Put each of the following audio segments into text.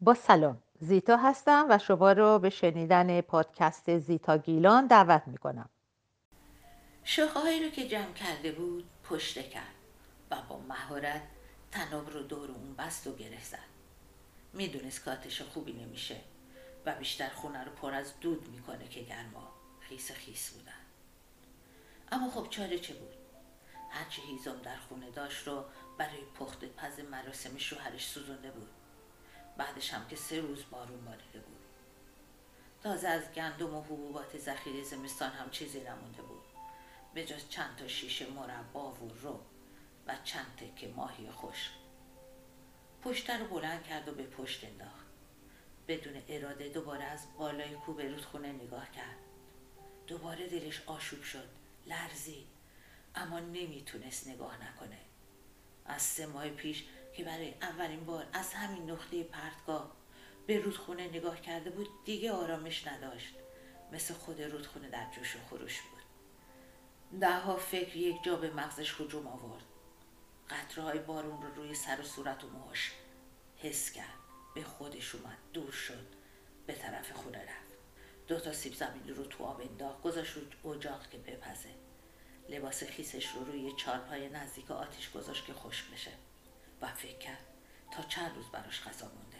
با سلام، زیتا هستم و شما رو به شنیدن پادکست زیتا گیلان دعوت میکنم. شاخه‌هایی رو که جمع کرده بود پشته کرد و با مهارت تناب رو دور اون بست و گره زد. میدونست کاتش خوبی نمیشه و بیشتر خونه رو پر از دود میکنه که گرما خیس بودن. اما خب چاره چه بود؟ هرچی هیزم در خونه داشت رو برای پخت پز مراسم شوهرش سوزونده بود. بعدش هم که 3 روز بارون باریده بود. تازه از گندم و حبوبات ذخیره زمستان هم چیزی نمونده بود، به جز چند تا شیشه مربا و رو و چند تکه ماهی خشک. پشته رو بلند کرد و به پشت انداخت. بدون اراده دوباره از بالای کوه رودخونه نگاه کرد. دوباره دلش آشوب شد، لرزید، اما نمیتونست نگاه نکنه. از 3 ماه پیش که برای اولین بار از همین نقطه پرتگاه به رودخونه نگاه کرده بود دیگه آرامش نداشت. مثل خود رودخونه در جوش و خروش بود. 10 فکر یک جا به مغزش هجوم آورد. قطره‌های بارون رو روی سر و صورت و موهاش حس کرد. به خودش اومد، دور شد، به طرف خونه رفت. 2 تا سیب زمینی رو تو آب انداخت، گذاشت رو اجاق که بپزه. لباس خیسش رو روی چارپای نزدیک آتش گذاشت که خشک بشه و فکر کرد تا چند روز براش غذا مونده.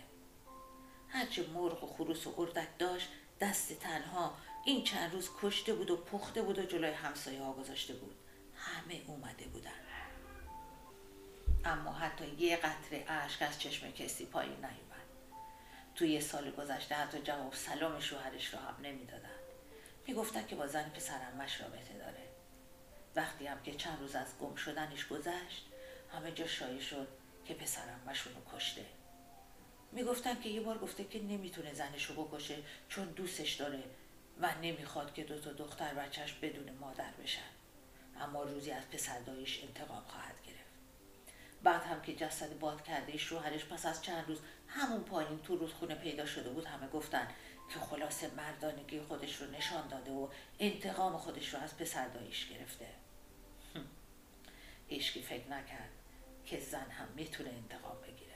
هرچه مرغ و خروس و اردک داشت دست تنها این چند روز کشته بود و پخته بود و جلوی همسایه ها گذاشته بود. همه اومده بودن، اما حتی یه قطره اشک از چشم کسی پایین نیومد. توی سال گذشته حتی جواب سلام شوهرش رو هم نمیدادن. میگفتن که با زن پسرعمه‌اش رابطه داره. وقتی هم که چند روز از گم شدنش گذشت همه جا شایع شد که پسرعمه‌شون رو کشته. میگفتن که یه بار گفته که نمیتونه زنش رو بکشه چون دوستش داره و نمیخواد که 2 تا دختر بچه‌اش بدون مادر بشن، اما روزی از پسر داییش انتقام خواهد گرفت. بعد هم که جسد باد کرده شوهرش پس از چند روز همون پایین تو رودخونه پیدا شده بود، همه گفتن که خلاصه مردانگی خودش رو نشان داده و انتقام خودش رو از پسر داییش گرفته. هیچکی فکر نکرد که زن هم میتونه انتقام بگیره.